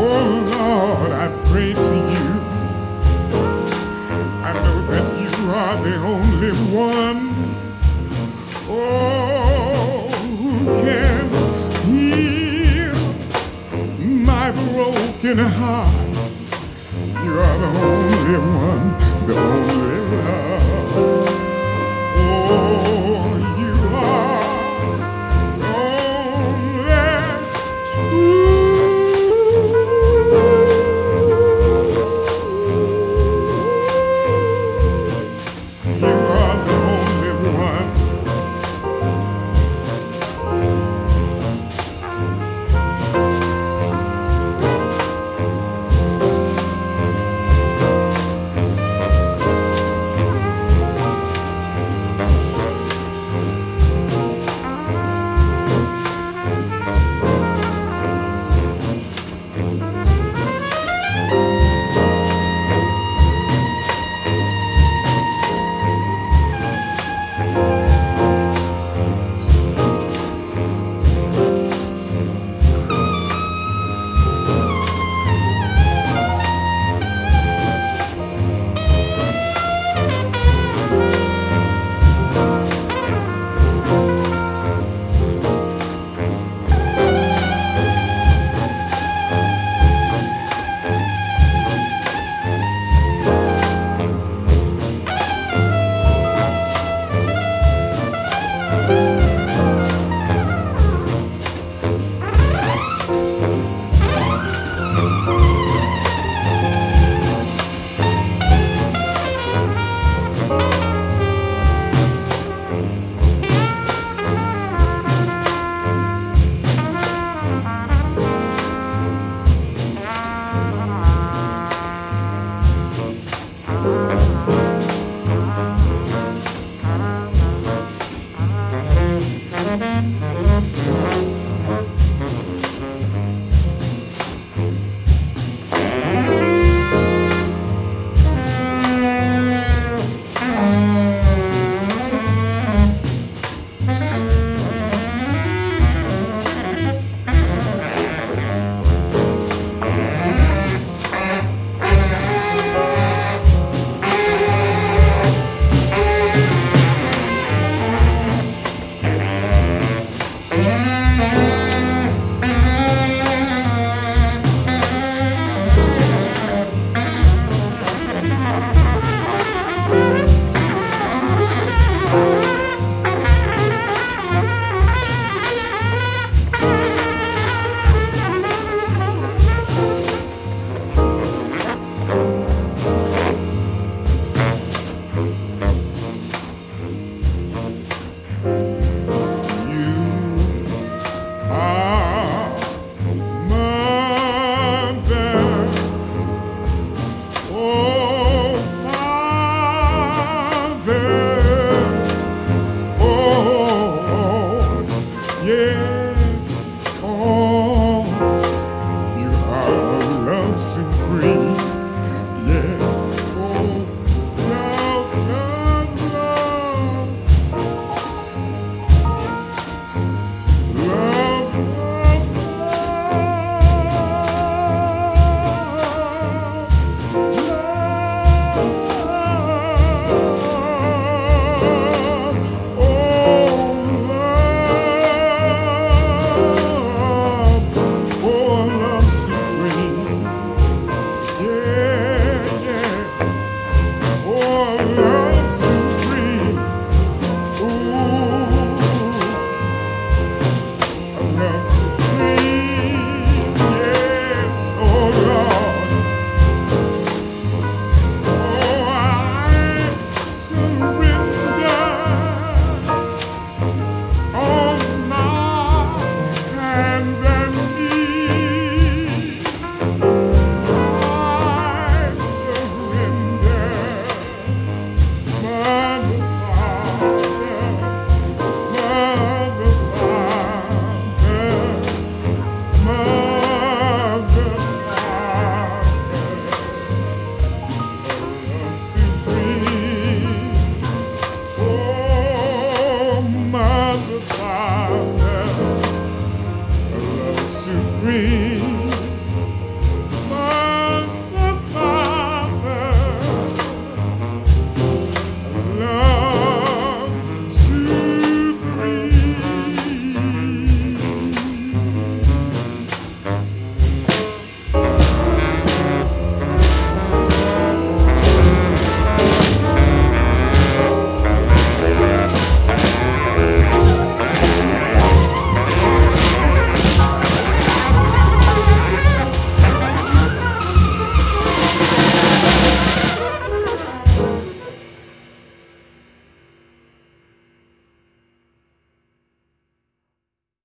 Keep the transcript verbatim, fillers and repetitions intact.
Oh Lord, I pray to you. I know that you are the only one, oh, who can heal my broken heart. You are the only one, the only love. Oh, you are the only one. Oh,